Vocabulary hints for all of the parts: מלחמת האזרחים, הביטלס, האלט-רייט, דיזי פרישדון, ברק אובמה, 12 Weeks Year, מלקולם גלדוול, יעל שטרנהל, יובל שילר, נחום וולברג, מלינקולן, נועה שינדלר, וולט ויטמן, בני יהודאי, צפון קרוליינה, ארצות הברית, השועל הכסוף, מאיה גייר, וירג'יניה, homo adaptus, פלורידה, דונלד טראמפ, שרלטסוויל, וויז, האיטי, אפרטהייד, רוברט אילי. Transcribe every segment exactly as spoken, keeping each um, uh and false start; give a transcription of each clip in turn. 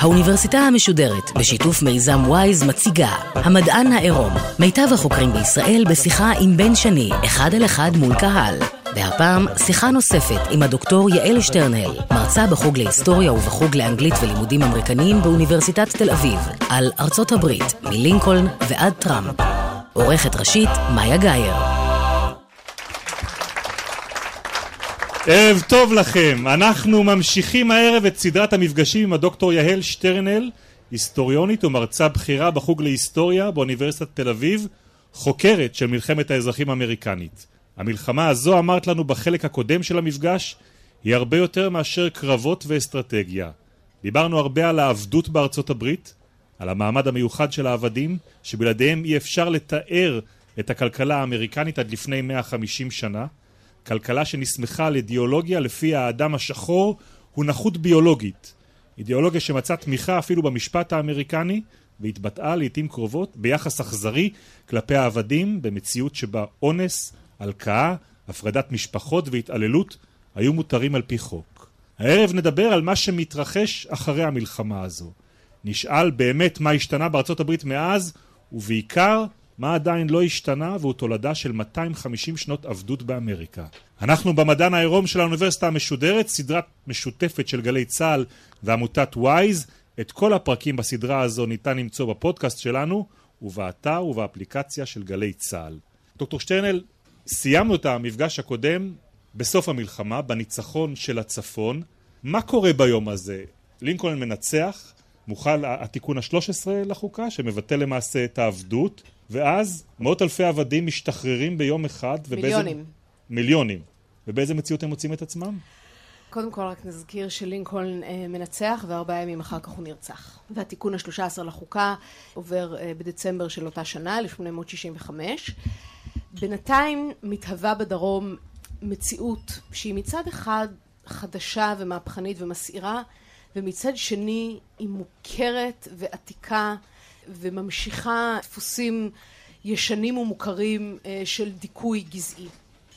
האוניברסיטה המשודרת בשיתוף מיזם וויז מציגה המדען העירום, מיטב החוקרים בישראל בשיחה עם בן שני, אחד על אחד מול קהל. והפעם שיחה נוספת עם הדוקטור יעל שטרנהל, מרצה בחוג להיסטוריה ובחוג לאנגלית ולימודים אמריקניים באוניברסיטת תל אביב, על ארצות הברית, מלינקולן ועד טראמפ. עורכת ראשית, מאיה גייר. ערב טוב לכם. אנחנו ממשיכים הערב את סדרת המפגשים עם הדוקטור יעל שטרנהל, היסטוריונית ומרצה בכירה בחוג להיסטוריה באוניברסיטת תל אביב, חוקרת של מלחמת האזרחים האמריקנית. המלחמה הזו, אמרת לנו בחלק הקודם של המפגש, היא הרבה יותר מאשר קרבות ואסטרטגיה. דיברנו הרבה על העבדות בארצות הברית, על המעמד המיוחד של העבדים, שבלעדיהם אי אפשר לתאר את הכלכלה האמריקנית עד לפני מאה וחמישים שנה. כלכלה שנסמכה על אידיאולוגיה לפי האדם השחור הוא נחות ביולוגית. אידיאולוגיה שמצאה תמיכה אפילו במשפט האמריקני, והתבטאה לעתים קרובות ביחס אכזרי כלפי העבדים, במציאות שבה אונס, הלקאה, הפרדת משפחות והתעללות היו מותרים על פי חוק. הערב נדבר על מה שמתרחש אחרי המלחמה הזו. נשאל באמת מה השתנה בארצות הברית מאז, ובעיקר מה עדיין לא השתנה והוא תולדה של מאתיים וחמישים שנות עבדות באמריקה. אנחנו במדען העירום של האוניברסיטה המשודרת, סדרת משותפת של גלי צהל ועמותת וויז. את כל הפרקים בסדרה הזו ניתן למצוא בפודקאסט שלנו ובאתר ובאפליקציה של גלי צהל. דוקטור שטרנהל, סיימנו את המפגש הקודם בסוף המלחמה, בניצחון של הצפון. מה קורה ביום הזה? לינקולן מנצח, מוחל התיקון ה-שלוש עשרה לחוקה, שמבטא למעשה את העבדות, ואז מאות אלפי עבדים משתחררים ביום אחד. מיליונים. ובאיזה... מיליונים. ובאיזה מציאות הם מוצאים את עצמם? קודם כל רק נזכיר שלינקולן מנצח, וארבעה ימים אחר כך הוא נרצח. והתיקון ה-שלוש עשרה לחוקה עובר בדצמבר של אותה שנה, ל-שמונה מאות שישים וחמש. בינתיים מתהווה בדרום מציאות שהיא מצד אחד חדשה ומהפכנית ומסעירה, ומצד שני היא מוכרת ועתיקה וממשיכה דפוסים ישנים ומוכרים של דיכוי גזעי.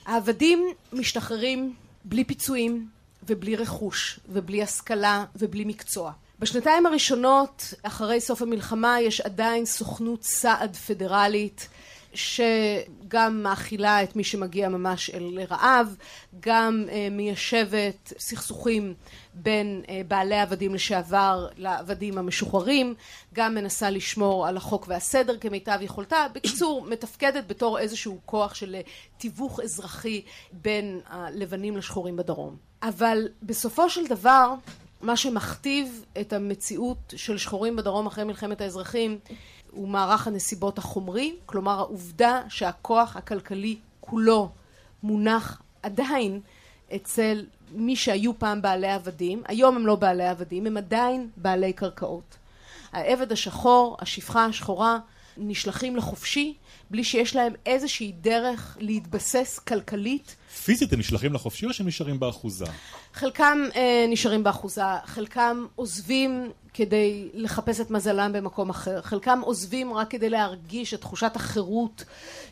העבדים משתחררים בלי פיצויים ובלי רכוש ובלי השכלה ובלי מקצוע. בשנתיים הראשונות אחרי סוף המלחמה יש עדיין סוכנות סעד פדרלית שגם מאכילה את מי שמגיע ממש אל רעב, גם מיישבת סכסוכים בין בעלי העבדים לשעבר לעבדים המשוחררים, גם מנסה לשמור על החוק והסדר כמיטב יכולתה. בקיצור, מתפקדת בתור איזשהו כוח של תיווך אזרחי בין הלבנים לשחורים בדרום. אבל בסופו של דבר, מה שמכתיב את המציאות של שחורים בדרום אחרי מלחמת האזרחים הוא מערך הנסיבות החומרי, כלומר העובדה שהכוח הכלכלי כולו מונח עדיין אצל מי שהיו פעם בעלי עבדים. היום הם לא בעלי עבדים, הם עדיין בעלי קרקעות. העבד השחור, השפחה השחורה, נשלחים לחופשי בלי שיש להם איזושהי דרך להתבסס כלכלית. פיזית הם נשלחים לחופשי או שהם נשארים באחוזה? חלקם אה, נשארים באחוזה, חלקם עוזבים כדי לחפש את מזלם במקום אחר, חלקם עוזבים רק כדי להרגיש את תחושת החירות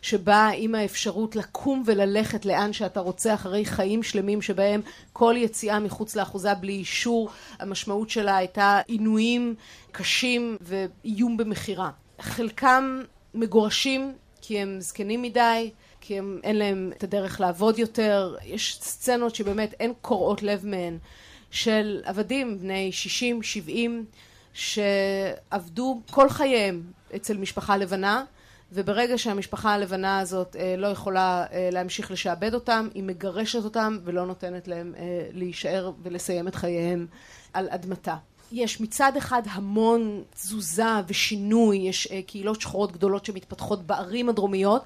שבאה עם האפשרות לקום וללכת לאן שאתה רוצה אחרי חיים שלמים שבהם כל יציאה מחוץ לאחוזה בלי אישור, המשמעות שלה הייתה עינויים קשים ואיום במחירה. חלקם מגורשים כי הם זקנים מדי, כי הם, אין להם את הדרך לעבוד יותר. יש סצנות שבאמת אין קוראות לב מהן, של עבדים בני שישים שבעים שעבדו כל חייהם אצל משפחה לבנה, וברגע שהמשפחה הלבנה הזאת אה, לא יכולה אה, להמשיך לשעבד אותם, היא מגרשת אותם ולא נותנת להם אה, להישאר ולסיים את חייהם על אדמתה. יש מצד אחד המון תזוזה ושינוי, יש אה, קהילות שחורות גדולות שמתפתחות בערים הדרומיות,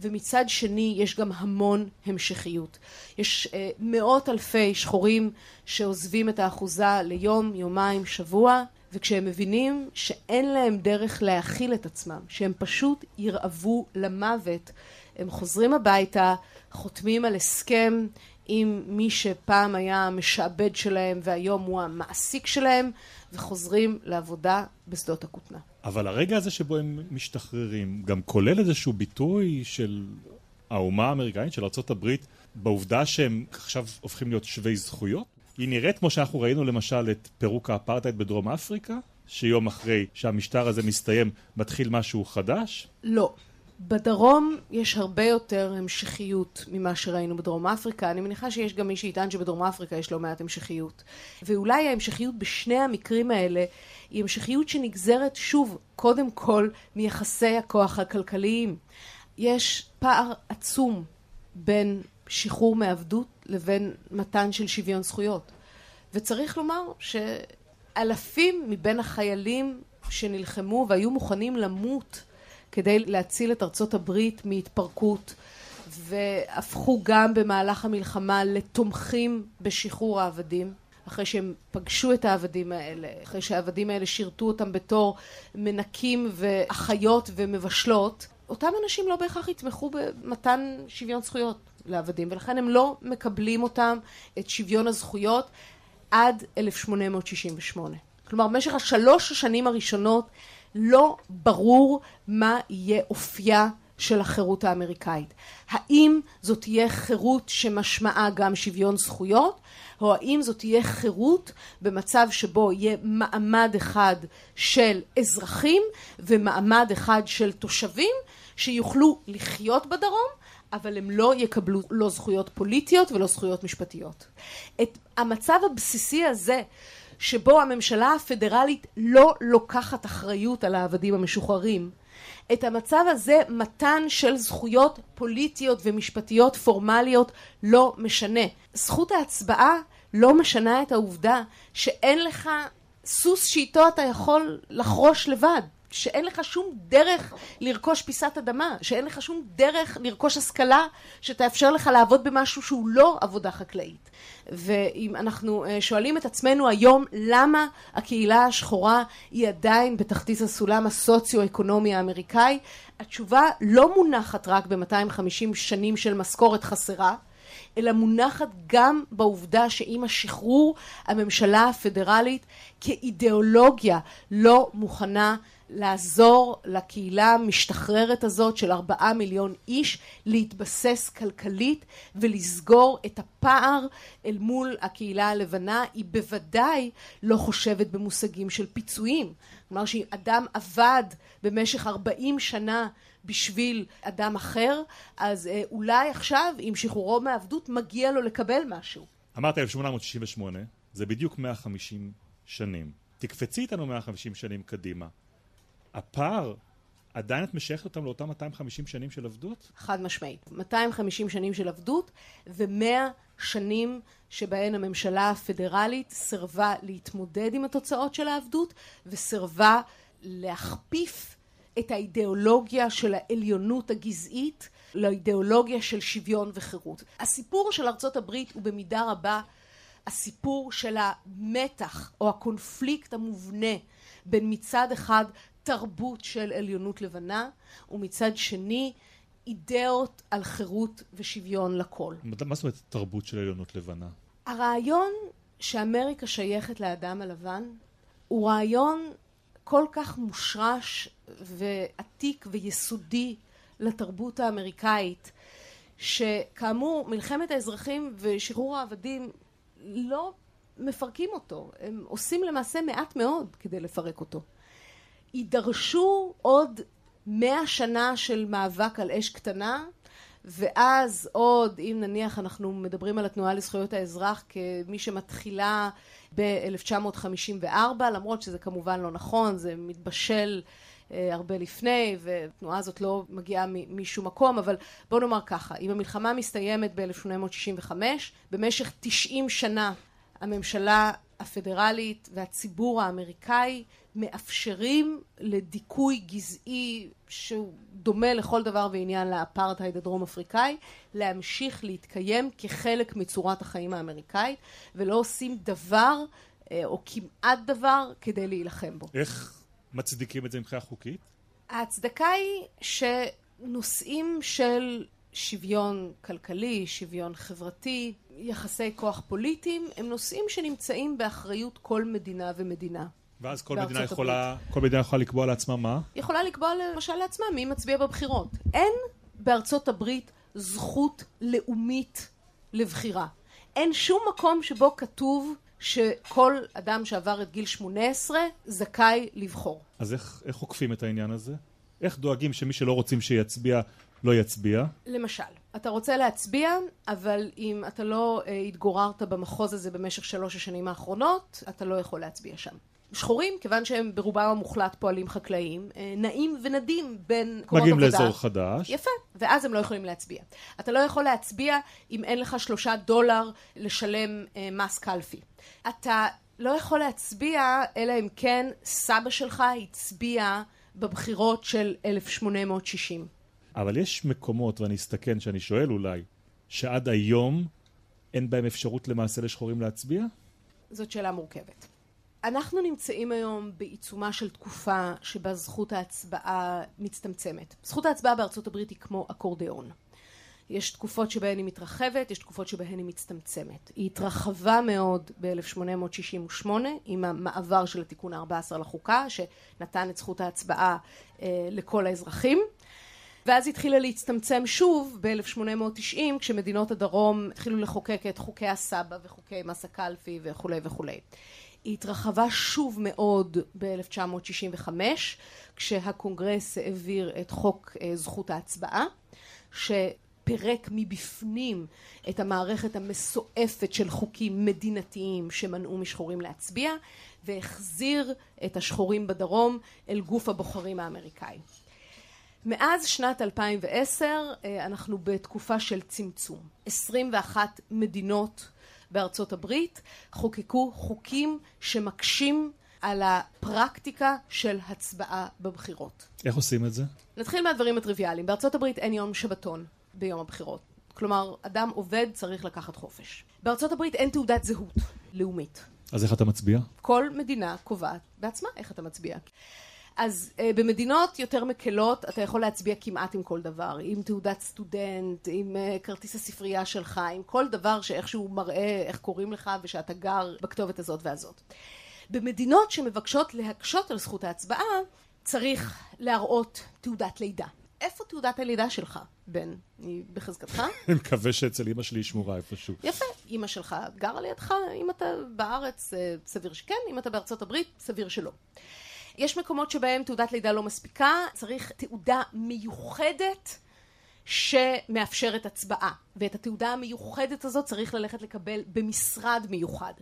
ומצד שני יש גם המון המשכיות. יש אה, מאות אלפי שחורים שעוזבים את האחוזה ליום, יומיים, שבוע, וכשהם מבינים שאין להם דרך להאכיל את עצמם, שהם פשוט ירעבו למוות, הם חוזרים הביתה, חותמים על הסכם עם מי שפעם היה המשעבד שלהם והיום הוא המעסיק שלהם, וחוזרים לעבודה בשדות הכותנה. אבל הרגע הזה שבו הם משתחררים גם כולל איזשהו ביטוי של האומה האמריקאית של ארצות הברית בעובדה שהם עכשיו הופכים להיות שווי זכויות. היא נראית כמו שאנחנו ראינו למשל את פירוק האפרטייד בדרום אפריקה, שיום אחרי שהמשטר הזה מסתיים מתחיל משהו חדש? לא. בדרום יש הרבה יותר המשכיות ממה שראינו בדרום אפריקה. אני מניחה שיש גם מי שיטען שבדרום אפריקה יש לא מעט המשכיות. ואולי ההמשכיות בשני המקרים האלה היא המשכיות שנגזרת שוב קודם כל מיחסי הכוח הכלכליים. יש פער עצום בין שחרור מעבדות לבין מתן של שוויון זכויות. וצריך לומר שאלפים מבין החיילים שנלחמו והיו מוכנים למות כדי להציל את ארצות הברית מהתפרקות, והפכו גם במהלך המלחמה לתומכים בשחרור העבדים, אחרי שהם פגשו את העבדים האלה, אחרי שהעבדים האלה שירתו אותם בתור מנקים ואחיות ומבשלות, אותם אנשים לא בהכרח התמכו במתן שוויון זכויות לעבדים, ולכן הם לא מקבלים אותם, את שוויון הזכויות, עד אלף שמונה מאות שישים ושמונה. כלומר, במשך השלוש השנים הראשונות, לא ברור מה יהיה אופייה של החירות האמריקאית. האם זאת תהיה חירות שמשמעה גם שוויון זכויות, או האם זאת תהיה חירות במצב שבו יהיה מעמד אחד של אזרחים ומעמד אחד של תושבים שיוכלו לחיות בדרום, אבל הם לא יקבלו לא זכויות פוליטיות ולא זכויות משפטיות. את המצב הבסיסי הזה שבו הממשלה הפדרלית לא לוקחת אחריות על העבדים המשוחררים, את המצב הזה מתן של זכויות פוליטיות ומשפטיות פורמליות לא משנה. זכות ההצבעה לא משנה את העובדה שאין לך סוס שאיתו אתה יכול לחרוש לבד, שאין לך שום דרך לרכוש פיסת אדמה, שאין לך שום דרך לרכוש השכלה שתאפשר לך לעבוד במשהו שהוא לא עבודה חקלאית. ואם אנחנו שואלים את עצמנו היום למה הקהילה השחורה היא עדיין בתחתית הסולם הסוציו-אקונומי האמריקאי, התשובה לא מונחת רק ב-מאתיים וחמישים שנים של משכורת חסרה, אלא מונחת גם בעובדה שעם השחרור הממשלה הפדרלית כאידיאולוגיה לא מוכנה לעזור לקהילה המשתחררת הזאת של ארבעה מיליון איש להתבסס כלכלית ולסגור את הפער אל מול הקהילה הלבנה. היא בוודאי לא חושבת במושגים של פיצויים. כלומר שאדם עבד במשך ארבעים שנה בשביל אדם אחר, אז אולי עכשיו עם שחרורו מעבדות מגיע לו לקבל משהו. אמרת אלף שמונה מאות שישים ושמונה, זה בדיוק מאה וחמישים שנים. תקפצי איתנו מאה וחמישים שנים קדימה. הפער, עדיין את משייכת אותם לאותם מאתיים וחמישים שנים של עבדות? חד משמעית. מאתיים וחמישים שנים של עבדות ו-מאה שנים שבהן הממשלה הפדרלית סרבה להתמודד עם התוצאות של העבדות, וסרבה להכפיף את האידיאולוגיה של העליונות הגזעית לאידיאולוגיה של שוויון וחירות. הסיפור של ארצות הברית הוא במידה רבה הסיפור של המתח או הקונפליקט המובנה בין מצד אחד תרבות של עליונות לבנה, ומצד שני אידאות על חירות ושוויון לכל. מה זאת אומרת תרבות של עליונות לבנה? הרעיון שאמריקה שייכת לאדם הלבן הוא רעיון כל כך מושרש ועתיק ויסודי לתרבות האמריקאית, שכאמור מלחמת האזרחים ושחרור העבדים לא מפרקים אותו, הם עושים למעשה מעט מאוד כדי לפרק אותו. יידרשו עוד מאה שנה של מאבק על אש קטנה, ואז עוד, אם נניח אנחנו מדברים על התנועה לזכויות האזרח כמי שמתחילה ב-אלף תשע מאות חמישים וארבע, למרות שזה כמובן לא נכון, זה מתבשל אה, הרבה לפני, והתנועה הזאת לא מגיעה מ- משום מקום, אבל בוא נאמר ככה, אם המלחמה מסתיימת ב-אלף שמונה מאות שישים וחמש, במשך תשעים שנה הממשלה הפדרלית והציבור האמריקאי מאפשרים לדיכוי גזעי שהוא דומה לכל דבר ועניין לאפרטהייד הדרום אפריקאי להמשיך להתקיים כחלק מצורת החיים האמריקאית, ולא עושים דבר או כמעט דבר כדי להילחם בו. איך מצדיקים את זה מבחינה חוקית? ההצדקה היא שנושאים של שוויון כלכלי, שוויון חברתי, יחסי כוח פוליטיים, הם נושאים שנמצאים באחריות כל מדינה ומדינה. ואז כל מדינה יכולה, כל מדינה יכולה לקבוע לעצמה מה? יכולה לקבוע למשל לעצמה מי מצביע בבחירות. אין בארצות הברית זכות לאומית לבחירה. אין שום מקום שבו כתוב שכל אדם שעבר את גיל שמונה עשרה זכאי לבחור. אז איך, איך חוקפים את העניין הזה? איך דואגים שמי שלא רוצים שיצביע לא יצביע? למשל, אתה רוצה להצביע, אבל אם אתה לא אה, התגוררת במחוז הזה במשך שלוש השנים האחרונות, אתה לא יכול להצביע שם. שחורים, כיוון שהם ברובם המוחלט פועלים חקלאיים, נעים ונדים בין קורות עבודה. מגיעים לאזור חדש. יפה, ואז הם לא יכולים להצביע. אתה לא יכול להצביע אם אין לך שלושה דולר לשלם אה, מס קלפי. אתה לא יכול להצביע, אלא אם כן סבא שלך הצביע בבחירות של אלף שמונה מאות שישים. אבל יש מקומות, ואני אסתכן שאני שואל אולי, שעד היום אין בהם אפשרות למעשה לשחורים להצביע? זאת שאלה מורכבת. אנחנו נמצאים היום בעיצומה של תקופה שבה זכות ההצבעה מצטמצמת. זכות ההצבעה בארצות הברית היא כמו אקורדיאון. יש תקופות שבהן היא מתרחבת, יש תקופות שבהן היא מצטמצמת. היא התרחבה מאוד ב-אלף שמונה מאות שישים ושמונה עם המעבר של התיקון הארבע עשרה לחוקה, שנתן את זכות ההצבעה אה, לכל האזרחים. ואז התחילה להצטמצם שוב ב-אלף שמונה מאות תשעים, כשמדינות הדרום התחילו לחוקק את חוקי הסבא וחוקי מס הקלפי וכו' וכו'. היא התרחבה שוב מאוד ב-אלף תשע מאות שישים וחמש, כשהקונגרס העביר את חוק אה, זכות ההצבעה, ש... פרק מבפנים את המערכת המסועפת של חוקים מדינתיים שמנעו משחורים להצביע, והחזיר את השחורים בדרום אל גוף הבוחרים האמריקאי. מאז שנת אלפיים ועשר אנחנו בתקופה של צמצום. עשרים ואחת מדינות בארצות הברית חוקקו חוקים שמקשים על הפרקטיקה של הצבעה בבחירות. איך עושים את זה? נתחיל מהדברים הטריוויאליים. בארצות הברית אין יום שבתון ביום הבחירות. כלומר, אדם עובד צריך לקחת חופש. בארצות הברית אין תעודת זהות לאומית. אז איך אתה מצביע? כל מדינה קובעת בעצמה איך אתה מצביע. אז אה, במדינות יותר מקלות אתה יכול להצביע כמעט עם כל דבר. עם תעודת סטודנט, עם אה, כרטיס הספרייה שלך, עם כל דבר שאיכשהו מראה איך קוראים לך ושאתה גר בכתובת הזאת והזאת. במדינות שמבקשות להקשות על זכות ההצבעה, צריך להראות תעודת לידה. איפה תעודת הלידה שלך, בן? היא בחזקתך? אני מקווה שאצל אמא שלי שמורה איפשהו. יפה. אמא שלך גרה לידך, אם אתה בארץ סביר שכן, אם אתה בארצות הברית סביר שלא. יש מקומות שבהם תעודת לידה לא מספיקה, צריך תעודה מיוחדת שמאפשרת הצבעה. ואת התעודה המיוחדת הזאת צריך ללכת לקבל במשרד מיוחד.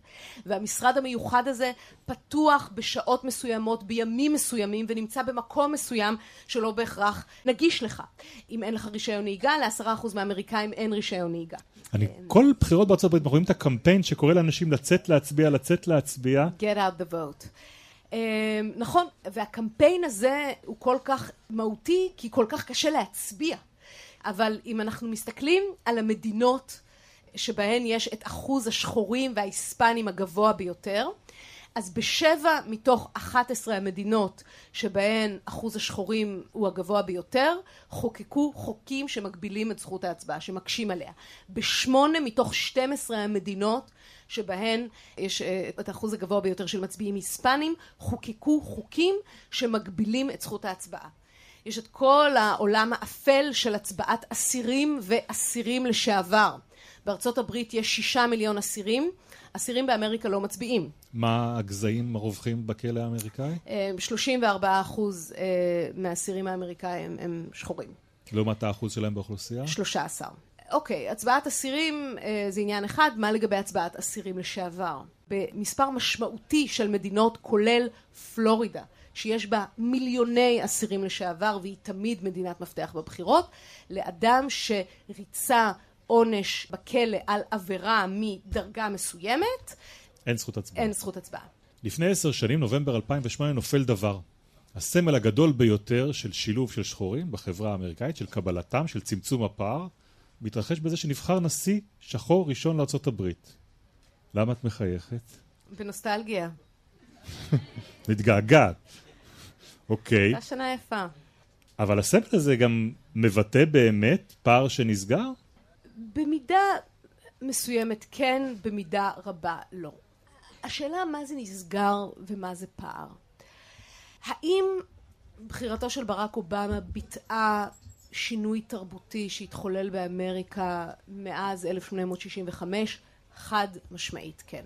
והמשרד המיוחד הזה פתוח בשעות מסוימות, בימים מסוימים, ונמצא במקום מסוים שלא בהכרח נגיש לך. אם אין לך רישיון נהיגה, לעשרה אחוז מהאמריקאים אין רישיון נהיגה. אני, כל בחירות בארצות הברית, אנחנו רואים את הקמפיין שקורא לאנשים לצאת להצביע, לצאת להצביע. Get out the vote. נכון, והקמפיין הזה הוא כל כך מהותי, כי כל כך קשה להצביע. אבל אם אנחנו מסתכלים על המדינות שבהן יש את אחוז השחורים וההיספנים הגבוה ביותר, אז בשבע מתוך אחת עשרה המדינות שבהן אחוז השחורים הוא הגבוה ביותר, חוקקו חוקים שמגבילים את זכות ההצבעה, שמקשים עליה. בשמונה מתוך שתים עשרה המדינות שבהן יש את האחוז הגבוה ביותר של מצביעים היספנים, חוקקו חוקים שמגבילים את זכות ההצבעה. יש את כל העולם האפל של הצבעת אסירים ואסירים לשעבר. בארצות הברית יש שישה מיליון אסירים. אסירים באמריקה לא מצביעים. מה הגזעים הרווחים בכלא האמריקאי? שלושים וארבעה אחוז מהאסירים האמריקאים הם שחורים. לעומת האחוז שלהם באוכלוסייה? שלושה עשר. אוקיי, הצבעת אסירים זה עניין אחד. מה לגבי הצבעת אסירים לשעבר? במספר משמעותי של מדינות, כולל פלורידה, שיש בה מיליוני אסירים לשעבר, והיא תמיד מדינת מפתח בבחירות, לאדם שריצה עונש בכלא על עבירה מדרגה מסוימת, אין זכות הצבעה. אין זכות הצבעה. לפני עשר שנים, נובמבר אלפיים ושמונה, נופל דבר. הסמל הגדול ביותר של שילוב של שחורים בחברה האמריקאית, של קבלתם, של צמצום הפער, מתרחש בזה שנבחר נשיא שחור ראשון לארצות הברית. למה את מחייכת? בנוסטלגיה. מתגעגעת. אוקיי. הייתה שנה יפה. אבל הסמל הזה גם מבטא באמת פער שנסגר? במידה מסוימת כן, במידה רבה לא. השאלה מה זה נסגר ומה זה פער. האם בחירתו של ברק אובמה ביטאה שינוי תרבותי שהתחולל באמריקה מאז אלף שמונה מאות שישים וחמש, חד משמעית כן.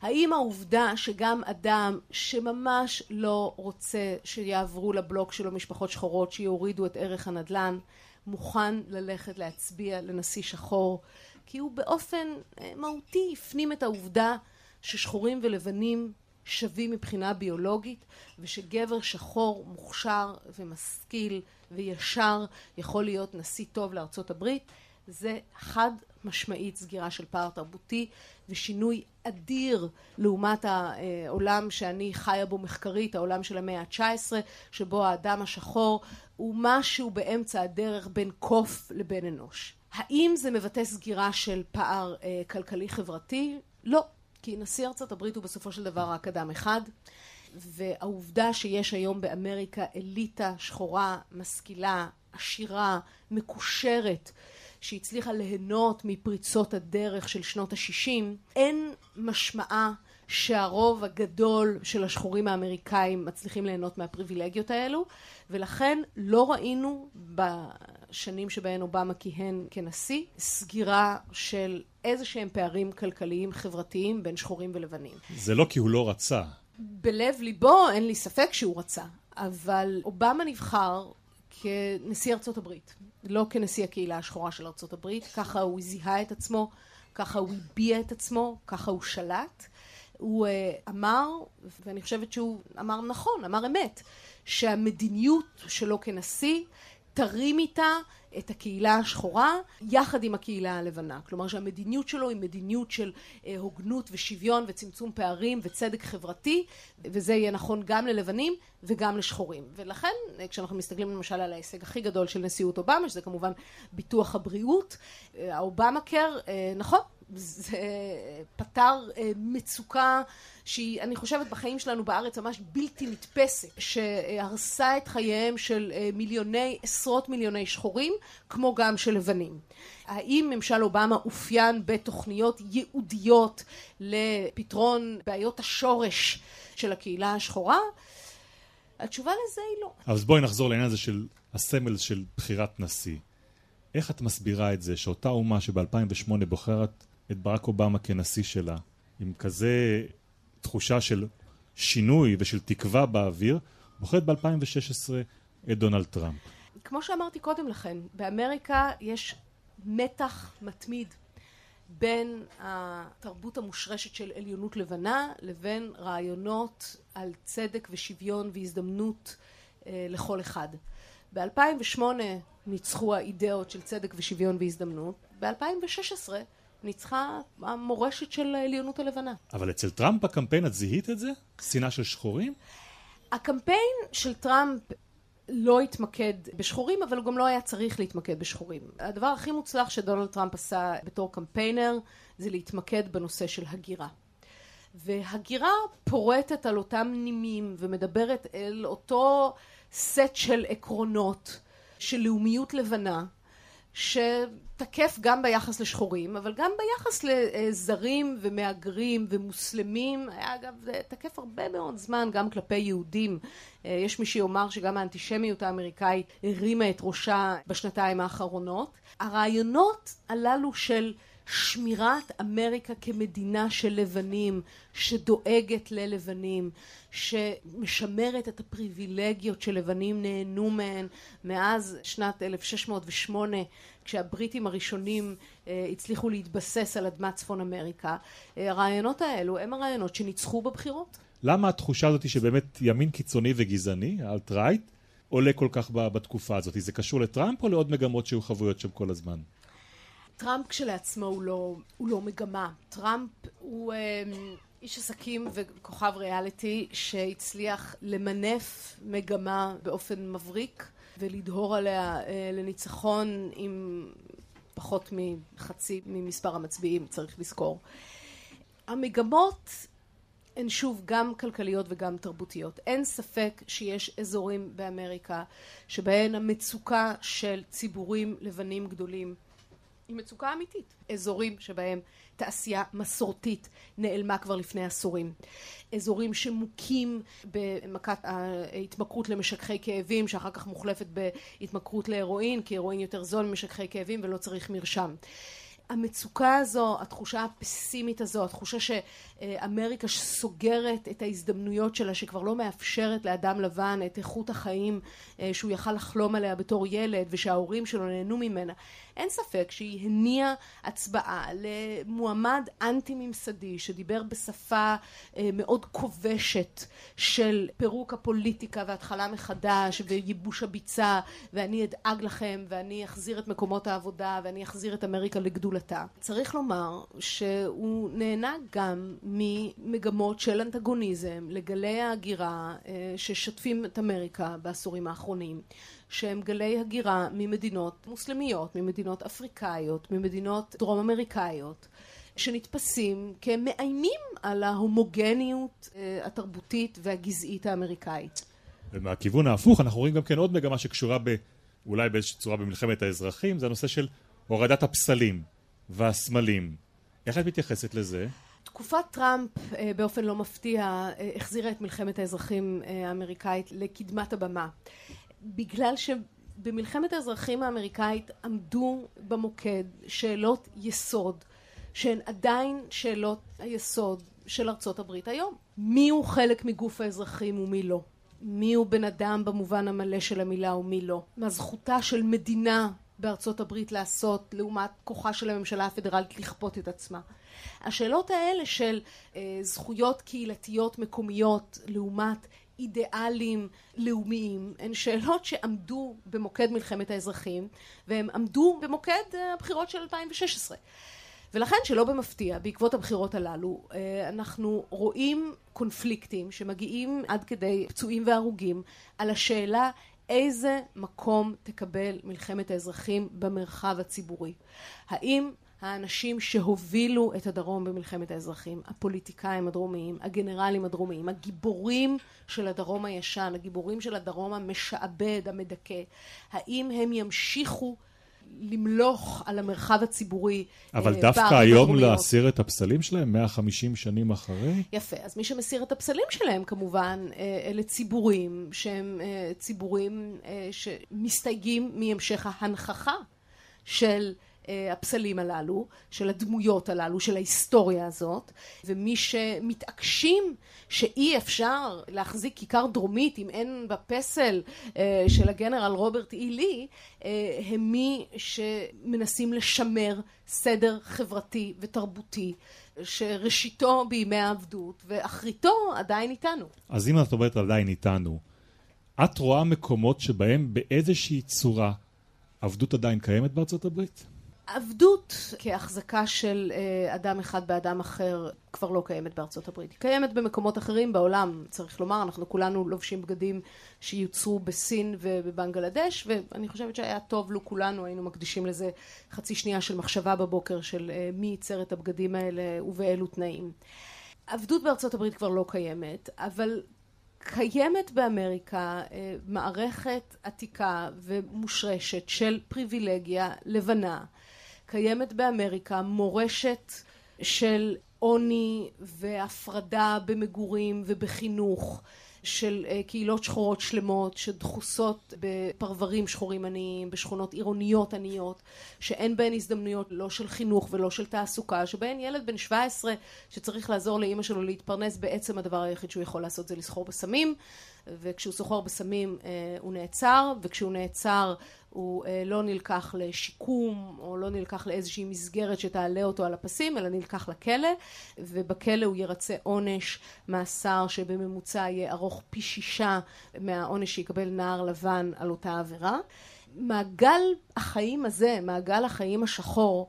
האם העובדה שגם אדם שממש לא רוצה שיעברו לבלוק שלו משפחות שחורות, שיורידו את ערך הנדל"ן, מוכן ללכת להצביע לנשיא שחור, כי הוא באופן מהותי הפנים את העובדה ששחורים ולבנים שווים מבחינה ביולוגית, ושגבר שחור מוכשר ומשכיל וישר יכול להיות נשיא טוב לארצות הברית, זה חד משמעית סגירה של פער תרבותי ושינוי אדיר לעומת העולם שאני חיה בו מחקרית, העולם של המאה ה-תשע עשרה, שבו האדם השחור הוא משהו באמצע הדרך בין קוף לבין אנוש. האם זה מבטא סגירה של פער אה, כלכלי חברתי? לא, כי נשיא ארצות הברית הוא בסופו של דבר רק אדם אחד, והעובדה שיש היום באמריקה אליטה שחורה, משכילה, עשירה, מקושרת, שהצליחה ליהנות מפריצות הדרך של שנות ה-שישים, אין משמעה שהרוב הגדול של השחורים האמריקאים מצליחים ליהנות מהפריבילגיות האלו, ולכן לא ראינו בשנים שבהן אובמה כיהן כנשיא סגירה של איזה שהם פערים כלכליים חברתיים בין שחורים ולבנים. זה לא כי הוא לא רצה. בלב ליבו אין לי ספק שהוא רצה, אבל אובמה נבחר כנשיא ארצות הברית, לא כנשיא הקהילה השחורה של ארצות הברית. ככה הוא זיהה את עצמו, ככה הוא הביע את עצמו, ככה הוא שלט. הוא uh, אמר, ואני חושבת שהוא אמר נכון, אמר אמת, שהמדיניות שלו כנשיא תרים איתה את הקהילה השחורה יחד עם הקהילה הלבנה. כלומר שהמדיניות שלו היא מדיניות של uh, הוגנות ושוויון וצמצום פערים וצדק חברתי, וזה יהיה נכון גם ללבנים וגם לשחורים. ולכן כשאנחנו מסתכלים למשל על ההישג הכי גדול של נשיאות אובמה, שזה כמובן ביטוח הבריאות, האובמה קר, uh, נכון? זה פתר מצוקה שהיא, אני חושבת, בחיים שלנו בארץ ממש בלתי נתפסת, שהרסה את חייהם של מיליוני, עשרות מיליוני שחורים, כמו גם של לבנים. האם ממשל אובמה אופיין בתוכניות ייעודיות לפתרון בעיות השורש של הקהילה השחורה? התשובה לזה היא לא. אז בואי נחזור לעניין הזה של הסמל של בחירת נשיא. איך את מסבירה את זה שאותה אומה שב-אלפיים ושמונה בוחרת את ברק אובמה כנשיא שלה, עם כזה תחושה של שינוי ושל תקווה באוויר, בוחרת ב-אלפיים ושש עשרה את דונלד טראמפ? כמו שאמרתי קודם לכן, באמריקה יש מתח מתמיד בין התרבות המושרשת של עליונות לבנה לבין רעיונות על צדק ושוויון והזדמנות אה, לכל אחד. ב-אלפיים ושמונה ניצחו האידאות של צדק ושוויון והזדמנות, ב-אלפיים ושש עשרה ניצחה המורשת של העליונות הלבנה. אבל אצל טראמפ הקמפיין, את זיהית את זה? שנאה של שחורים? הקמפיין של טראמפ לא התמקד בשחורים, אבל הוא גם לא היה צריך להתמקד בשחורים. הדבר הכי מוצלח שדונלד טראמפ עשה בתור קמפיינר, זה להתמקד בנושא של הגירה. והגירה פורטת על אותם נימים ומדברת אל אותו סט של עקרונות של לאומיות לבנה, שתקף גם ביחס לשחורים, אבל גם ביחס לזרים ומהגרים ומוסלמים. היה, אגב, תקף הרבה מאוד זמן גם כלפי יהודים. יש מי שיאמר שגם האנטישמיות האמריקאית הרימה את ראשה בשנתיים האחרונות. הרעיונות הללו של שמירת אמריקה כמדינה של לבנים, שדואגת ללבנים, שמשמרת את הפריבילגיות של לבנים נהנו מהן מאז שנת אלף שש מאות ושמונה, כשהבריטים הראשונים אה, הצליחו להתבסס על אדמת צפון אמריקה. הרעיונות האלו הם הרעיונות שניצחו בבחירות. למה התחושה הזאת שבאמת ימין קיצוני וגזעני, האלט-רייט, עולה כל כך בתקופה הזאת? זה קשור לטראמפ או לעוד מגמות שהיו חבויות שם כל הזמן? טראמפ כשלעצמו הוא לא, הוא לא מגמה. טראמפ הוא אה, איש עסקים וכוכב ריאליטי שהצליח למנף מגמה באופן מבריק ולדהור עליה אה, לניצחון עם פחות מחצי ממספר המצביעים, צריך לזכור. המגמות הן שוב גם כלכליות וגם תרבותיות. אין ספק שיש אזורים באמריקה שבהן המצוקה של ציבורים לבנים גדולים היא מצוקה אמיתית. אזורים שבהם תעשייה מסורתית נעלמה כבר לפני עשורים. אזורים שמוקים במכת ההתמכרות למשככי כאבים, שאחר כך מוחלפת בהתמכרות להירואין, כי הירואין יותר זול ממשככי כאבים ולא צריך מרשם. המצוקה הזו, התחושה הפסימית הזו, התחושה שאמריקה סוגרת את ההזדמנויות שלה, שכבר לא מאפשרת לאדם לבן את איכות החיים שהוא יכל לחלום עליה בתור ילד, ושההורים שלו נהנו ממנה. אין ספק שהיא הניעה הצבעה למועמד אנטי-ממסדי, שדיבר בשפה מאוד כובשת של פירוק הפוליטיקה והתחלה מחדש וייבוש הביצה, ואני אדאג לכם, ואני אחזיר את מקומות העבודה, ואני אחזיר את אמריקה לגדול. צריך לומר שהוא נהנה גם ממגמות של אנטגוניזם לגלי ההגירה ששתפים את אמריקה בעשורים האחרונים, שהם גלי הגירה ממדינות מוסלמיות, ממדינות אפריקאיות, ממדינות דרום אמריקאיות, שנתפסים כמאיימים על ההומוגניות התרבותית והגזעית האמריקאית. ומהכיוון ההפוך אנחנו רואים גם כן עוד מגמה שקשורה ב, אולי באיזושהי צורה במלחמת האזרחים, זה הנושא של הורדת הפסלים והסמלים. איך את מתייחסת לזה? תקופת טראמפ באופן לא מפתיע החזירה את מלחמת האזרחים האמריקאית לקדמת הבמה. בגלל שבמלחמת האזרחים האמריקאית עמדו במוקד שאלות יסוד, שהן עדיין שאלות היסוד של ארצות הברית היום. מי הוא חלק מגוף האזרחים ומי לא? מי הוא בן אדם במובן המלא של המילה ומי לא? מה זכותה של מדינה בארצות הברית לעשות לעומת כוחה של הממשלה הפדרלית לכפות את עצמה? השאלות האלה של אה, זכויות קהילתיות מקומיות לעומת אידיאלים לאומיים, הן שאלות שעמדו במוקד מלחמת האזרחים, והם עמדו במוקד הבחירות של אלפיים ושש עשרה. ולכן שלא במפתיע, בעקבות הבחירות הללו, אנחנו רואים קונפליקטים שמגיעים עד כדי פצועים והרוגים על השאלה איזה מקום תקבל מלחמת האזרחים במרחב הציבורי. האם האנשים שהובילו את הדרום במלחמת האזרחים, הפוליטיקאים הדרומיים, הגנרלים הדרומיים, הגיבורים של הדרום הישן, הגיבורים של הדרום המשעבד, המדכא, האם הם ימשיכו למלוך על המרחב הציבורי? אבל uh, דווקא היום להסיר את הפסלים שלהם מאה וחמישים שנים אחרי? יפה, אז מי שמסיר את הפסלים שלהם כמובן uh, אלה ציבורים שהם uh, ציבורים uh, שמסתייגים מהמשך ההנכחה של uh, הפסלים הללו, של הדמויות הללו, של ההיסטוריה הזאת, ומי שמתעקשים שאי אפשר להחזיק כיכר דרומית אם אין בפסל אה, של הגנרל רוברט אילי, אה, הם מי שמנסים לשמר סדר חברתי ותרבותי שראשיתו בימי העבדות ואחריתו עדיין איתנו. אז אם את אומרת עדיין איתנו, את רואה מקומות שבהם באיזושהי צורה עבדות עדיין קיימת בארצות הברית? עבדות כהחזקה של אדם אחד באדם אחר כבר לא קיימת בארצות הברית. היא קיימת במקומות אחרים בעולם, צריך לומר. אנחנו כולנו לובשים בגדים שיוצרו בסין ובבנגלדש, ואני חושבת שהיה טוב לו כולנו היינו מקדישים לזה חצי שנייה של מחשבה בבוקר של מי ייצר את הבגדים האלה ובאילו תנאים. עבדות בארצות הברית כבר לא קיימת, אבל קיימת באמריקה מערכת עתיקה ומושרשת של פריבילגיה לבנה. קיימת באמריקה מורשת של עוני והפרדה במגורים ובחינוך, של קהילות שחורות שלמות שדחוסות בפרברים שחורים עניים, בשכונות עירוניות עניות, שאין בהן הזדמנויות לא של חינוך ולא של תעסוקה, שבהן ילד בן שבע עשרה שצריך לעזור לאמא שלו להתפרנס, בעצם הדבר היחיד שהוא יכול לעשות זה לסחור בסמים, וכשהוא סוחר בסמים הוא נעצר, וכשהוא נעצר הוא לא נלקח לשיקום או לא נלקח לאיזושהי מסגרת שתעלה אותו על הפסים, אלא נלקח לכלא, ובכלא הוא ירצה עונש מאסר שבממוצע יהיה ארוך פי שישה מהעונש שיקבל נער לבן על אותה עבירה. מעגל החיים הזה, מעגל החיים השחור,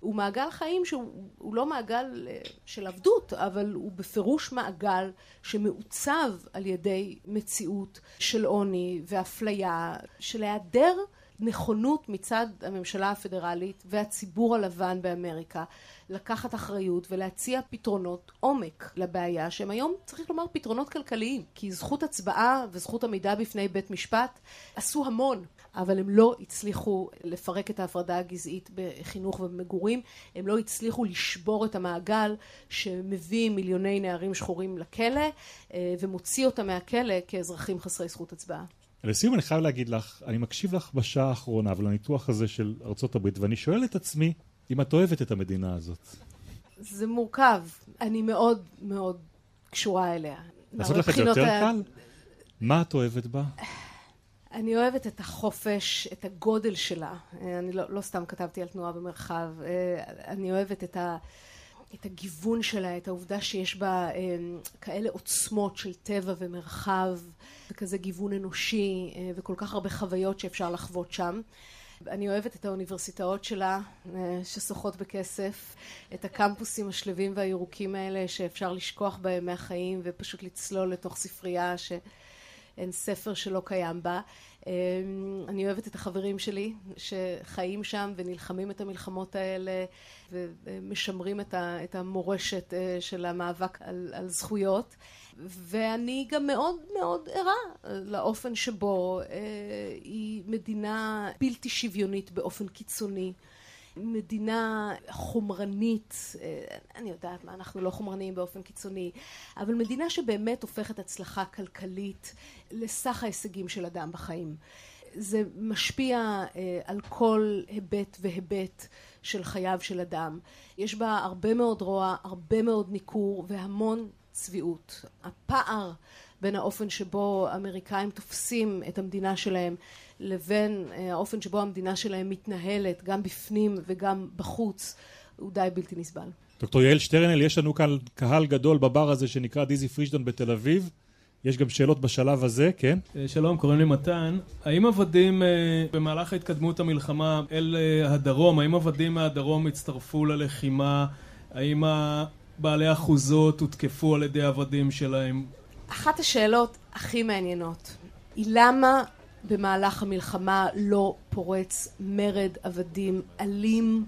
הוא מעגל חיים שהוא לא מעגל של עבדות, אבל הוא בפירוש מעגל שמעוצב על ידי מציאות של עוני ואפליה, של היעדר נכונות מצד הממשלה הפדרלית והציבור הלבן באמריקה לקחת אחריות ולהציע פתרונות עומק לבעיה, שהם היום צריך לומר פתרונות כלכליים, כי זכות הצבעה וזכות עמידה בפני בית משפט עשו המון, אבל הם לא הצליחו לפרק את ההפרדה הגזעית בחינוך ובמגורים, הם לא הצליחו לשבור את המעגל שמביא מיליוני נערים שחורים לכלא, ומוציא אותם מהכלא כאזרחים חסרי זכות הצבעה. לסיום אני חייב להגיד לך, אני מקשיב לך בשעה האחרונה ולניתוח הזה של ארצות הברית, ואני שואל את עצמי אם את אוהבת את המדינה הזאת. זה מורכב, אני מאוד מאוד קשורה אליה. לעשות לך את זה יותר קל? מה את אוהבת בה? אני אוהבת את החופש, את הגודל שלה. אני לא, לא סתם כתבתי על תנועה במרחב. אני אוהבת את ה... את הגיוון שלה, את העובדה שיש בה אה, כאלה עוצמות של טבע ומרחב, וכזה גיוון אנושי, אה, וכל כך הרבה חוויות שאפשר לחוות שם. אני אוהבת את האוניברסיטאות שלה, אה, ששוחות בכסף, את הקמפוסים השלבים והירוקים האלה, שאפשר לשכוח בהם מהחיים, ופשוט לצלול לתוך ספרייה ש... אין ספר שלא קיים בה. אני אוהבת את החברים שלי שחיים שם ונלחמים את המלחמות האלה ומשמרים את המורשת של המאבק על, על זכויות. ואני גם מאוד מאוד ערה לאופן שבו היא מדינה בלתי שוויונית באופן קיצוני. מדינה חומרנית, אני יודעת מה, אנחנו לא חומרניים באופן קיצוני, אבל מדינה שבאמת הופכת הצלחה כלכלית לסך ההישגים של אדם בחיים. זה משפיע על כל היבט והיבט של חייו של אדם. יש בה הרבה מאוד רוע, הרבה מאוד ניכור והמון צביעות. הפער בין האופן שבו אמריקאים תופסים את המדינה שלהם לבין האופן שבו המדינה שלהם מתנהלת, גם בפנים וגם בחוץ, הוא די בלתי נסבל. דוקטור יעל שטרנהל, יש לנו כאן קהל גדול בבר הזה שנקרא דיזי פרישדון בתל אביב. יש גם שאלות בשלב הזה, כן? שלום, קוראים לי מתן. האם עבדים במהלך ההתקדמות המלחמה אל הדרום, האם עבדים מהדרום הצטרפו ללחימה? האם בעלי אחוזות הותקפו על ידי עבדים שלהם? אחת השאלות הכי מעניינות היא למה במהלך המלחמה לא פורץ מרד עבדים אלים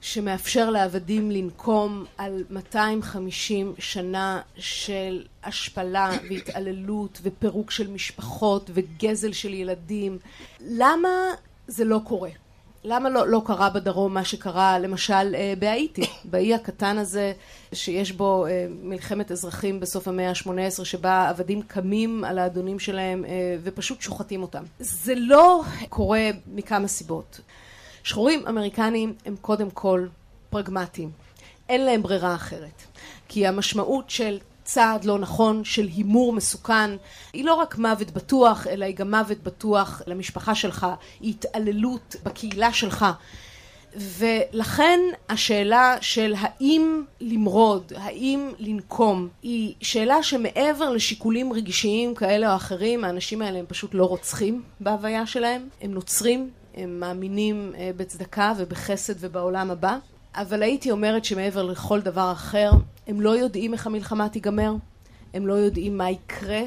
שמאפשר לעבדים לנקום על מאתיים וחמישים שנה של השפלה והתעללות ופירוק של משפחות וגזל של ילדים. למה זה לא קורה? למה לא, לא קרה בדרום מה שקרה למשל בהאיטי, באי הקטן הזה שיש בו מלחמת אזרחים בסוף המאה ה-שמונה עשרה שבה עבדים קמים על האדונים שלהם ופשוט שוחטים אותם? זה לא קורה מכמה סיבות. שחורים אמריקנים הם קודם כל פרגמטיים, אין להם ברירה אחרת, כי המשמעות של צעד לא נכון, של הימור מסוכן, היא לא רק מוות בטוח, אלא היא גם מוות בטוח למשפחה שלך, היא התעללות בקהילה שלך. ולכן השאלה של האם למרוד, האם לנקום, היא שאלה שמעבר לשיקולים רגישיים כאלה או אחרים, האנשים האלה הם פשוט לא רוצחים בהוויה שלהם, הם נוצרים, הם מאמינים בצדקה ובחסד ובעולם הבא. אבל הייתי אומרת שמעבר לכל דבר אחר, הם לא יודעים איך המלחמה תיגמר, הם לא יודעים מה יקרה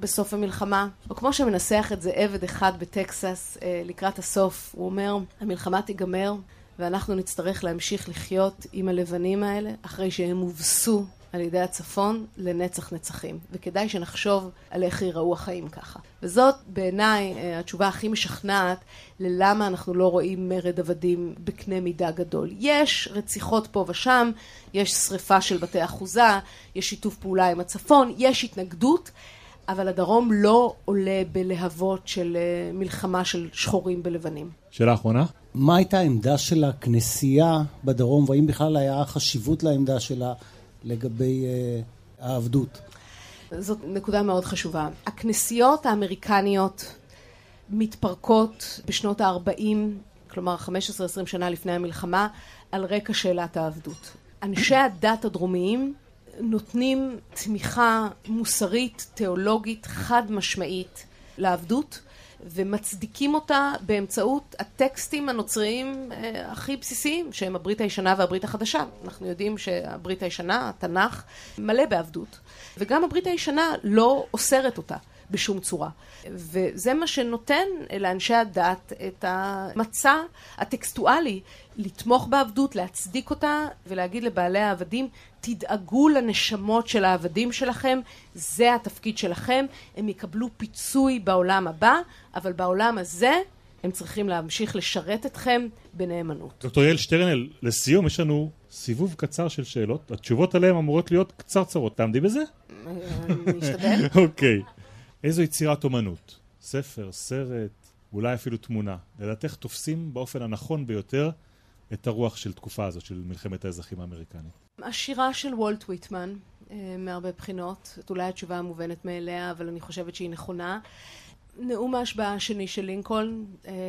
בסוף המלחמה. או כמו שמנסח את זה עבד אחד בטקסס לקראת הסוף, הוא אומר, המלחמה תיגמר ואנחנו נצטרך להמשיך לחיות עם הלבנים האלה, אחרי שהם הובסו על ידי הצפון לנצח נצחים. וכדאי שנחשוב על איך ייראו החיים ככה. וזאת בעיניי התשובה הכי משכנעת ללמה אנחנו לא רואים מרד עבדים בקנה מידה גדול. יש רציחות פה ושם, יש שריפה של בתי אחוזה, יש שיתוף פעולה עם הצפון, יש התנגדות, אבל הדרום לא עולה בלהבות של מלחמה של שחורים בלבנים. שאלה אחרונה. מה הייתה העמדה של הכנסייה בדרום, והאם בכלל היה חשיבות לעמדה שלה לגבי uh, העבדות? זאת נקודה מאוד חשובה. הכנסיות האמריקניות מתפרקות בשנות ה-ארבעים, כלומר חמש עשרה עד עשרים שנה לפני המלחמה, על רקע שאלת העבדות. אנשי הדת הדרומיים נותנים תמיכה מוסרית, תיאולוגית, חד משמעית לעבדות, ומצדיקים אותה באמצעות הטקסטים הנוצריים אה, הכי בסיסיים, שהם הברית הישנה והברית החדשה. אנחנו יודעים שהברית הישנה, התנ"ך, מלא בעבדות. וגם הברית הישנה לא אוסרת אותה בשום צורה. וזה מה שנותן לאנשי הדת את המצע הטקסטואלי, לתמוך בעבדות, להצדיק אותה ולהגיד לבעלי העבדים, תדאגו לנשמות של העבדים שלכם, זה התפקיד שלכם, הם יקבלו פיצוי בעולם הבא, אבל בעולם הזה הם צריכים להמשיך לשרת אתכם בנאמנות. דוקטור יעל שטרנהל, לסיום יש לנו סיבוב קצר של שאלות. התשובות עליהן אמורות להיות קצרצרות. תעמדי בזה? אני אשתדל. אוקיי. איזו יצירת אומנות? ספר, סרט, אולי אפילו תמונה. לדעתך תופסים באופן הנכון ביותר את הרוח של תקופה הזאת, של מלחמת האזרחים האמריקנית. השירה של וולט ויטמן, מהרבה בחינות. זאת אולי התשובה המובנת מאליה, אבל אני חושבת שהיא נכונה. נאום ההשבעה השני של לינקולן,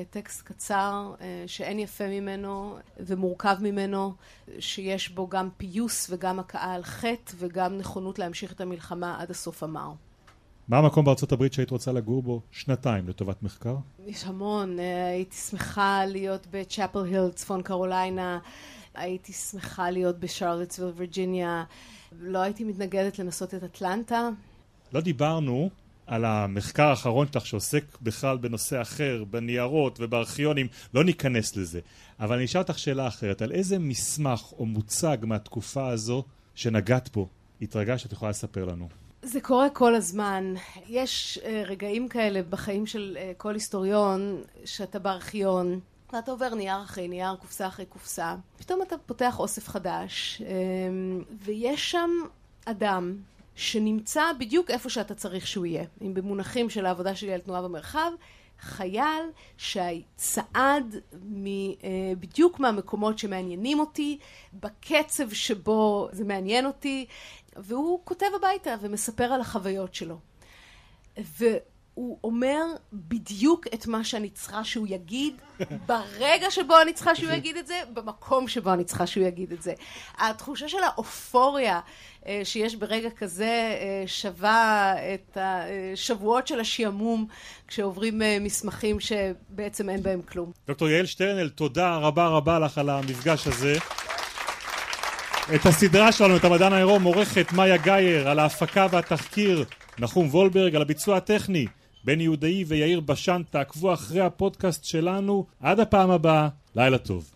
טקסט קצר שאין יפה ממנו ומורכב ממנו, שיש בו גם פיוס וגם הקהל חטא וגם נכונות להמשיך את המלחמה עד הסוף המר. מה המקום בארצות הברית שהיית רוצה לגור בו שנתיים לטובת מחקר? יש המון. הייתי שמחה להיות בצ'אפל היל, צפון קרוליינה. הייתי שמחה להיות בשרלטסוויל, וירג'יניה. לא הייתי מתנגדת לנסות את אטלנטה. לא דיברנו על המחקר האחרון שלך שעוסק בכלל בנושא אחר, בניירות ובארכיונים, לא ניכנס לזה. אבל אני אשאל אותך שאלה אחרת, על איזה מסמך או מוצג מהתקופה הזו שנגעת פה, התרגשת שאת יכולה לספר לנו? זה קורה כל הזמן. יש רגעים כאלה בחיים של כל היסטוריון, שאתה בארכיון, אתה עובר נייר אחרי נייר, קופסה אחרי קופסה, פתאום אתה פותח אוסף חדש, ויש שם אדם, שנמצא בדיוק איפה שאתה צריך שהוא יהיה. אם במונחים של העבודה שלי על תנועה במרחב, חייל שצעד בדיוק מהמקומות שמעניינים אותי, בקצב שבו זה מעניין אותי, והוא כותב הביתה ומספר על החוויות שלו. והוא אומר בדיוק את מה שאני צריכה שהוא יגיד, ברגע שבו אני צריכה שהוא יגיד את זה, במקום שבו אני צריכה שהוא יגיד את זה. התחושה של האופוריה, שיש ברגע כזה שווה את השבועות של השיעמום כשעוברים מסמכים שבעצם אין בהם כלום. דוקטור יעל שטרנהל, תודה רבה רבה לך על המפגש הזה. את הסדרה שלנו, את המדען העירום, עורכת מאיה גייר, על ההפקה והתחקיר נחום וולברג, על הביצוע הטכני בני יהודאי ויאיר בשן. תעקבו אחרי הפודקאסט שלנו. עד הפעם הבאה, לילה טוב.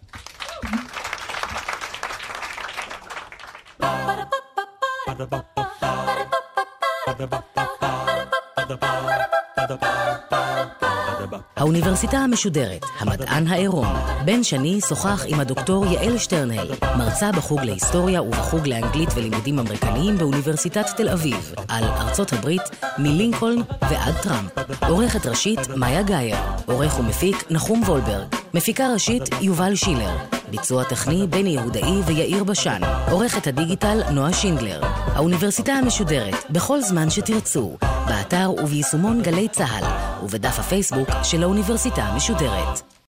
האוניברסיטה המשודרת, המדען העירום. בן שני שוחח עם הדוקטור יעל שטרנהל, מרצה בחוג להיסטוריה ובחוג לאנגלית ולימודים אמריקניים באוניברסיטת תל אביב, על ארצות הברית, מלינקולן ועד טראמפ. עורכת ראשית, מאיה גייר. עורך ומפיק, נחום וולברג. מפיקה ראשית, יובל שילר. ביצוע טכני, בני יהודאי ויאיר בשן. עורכת הדיגיטל, נועה שינדלר. האוניברסיטה המשודרת, בכל זמן שתרצו, באתר וביישומון גלי צהל, ובדף הפייסבוק של האוניברסיטה המשודרת.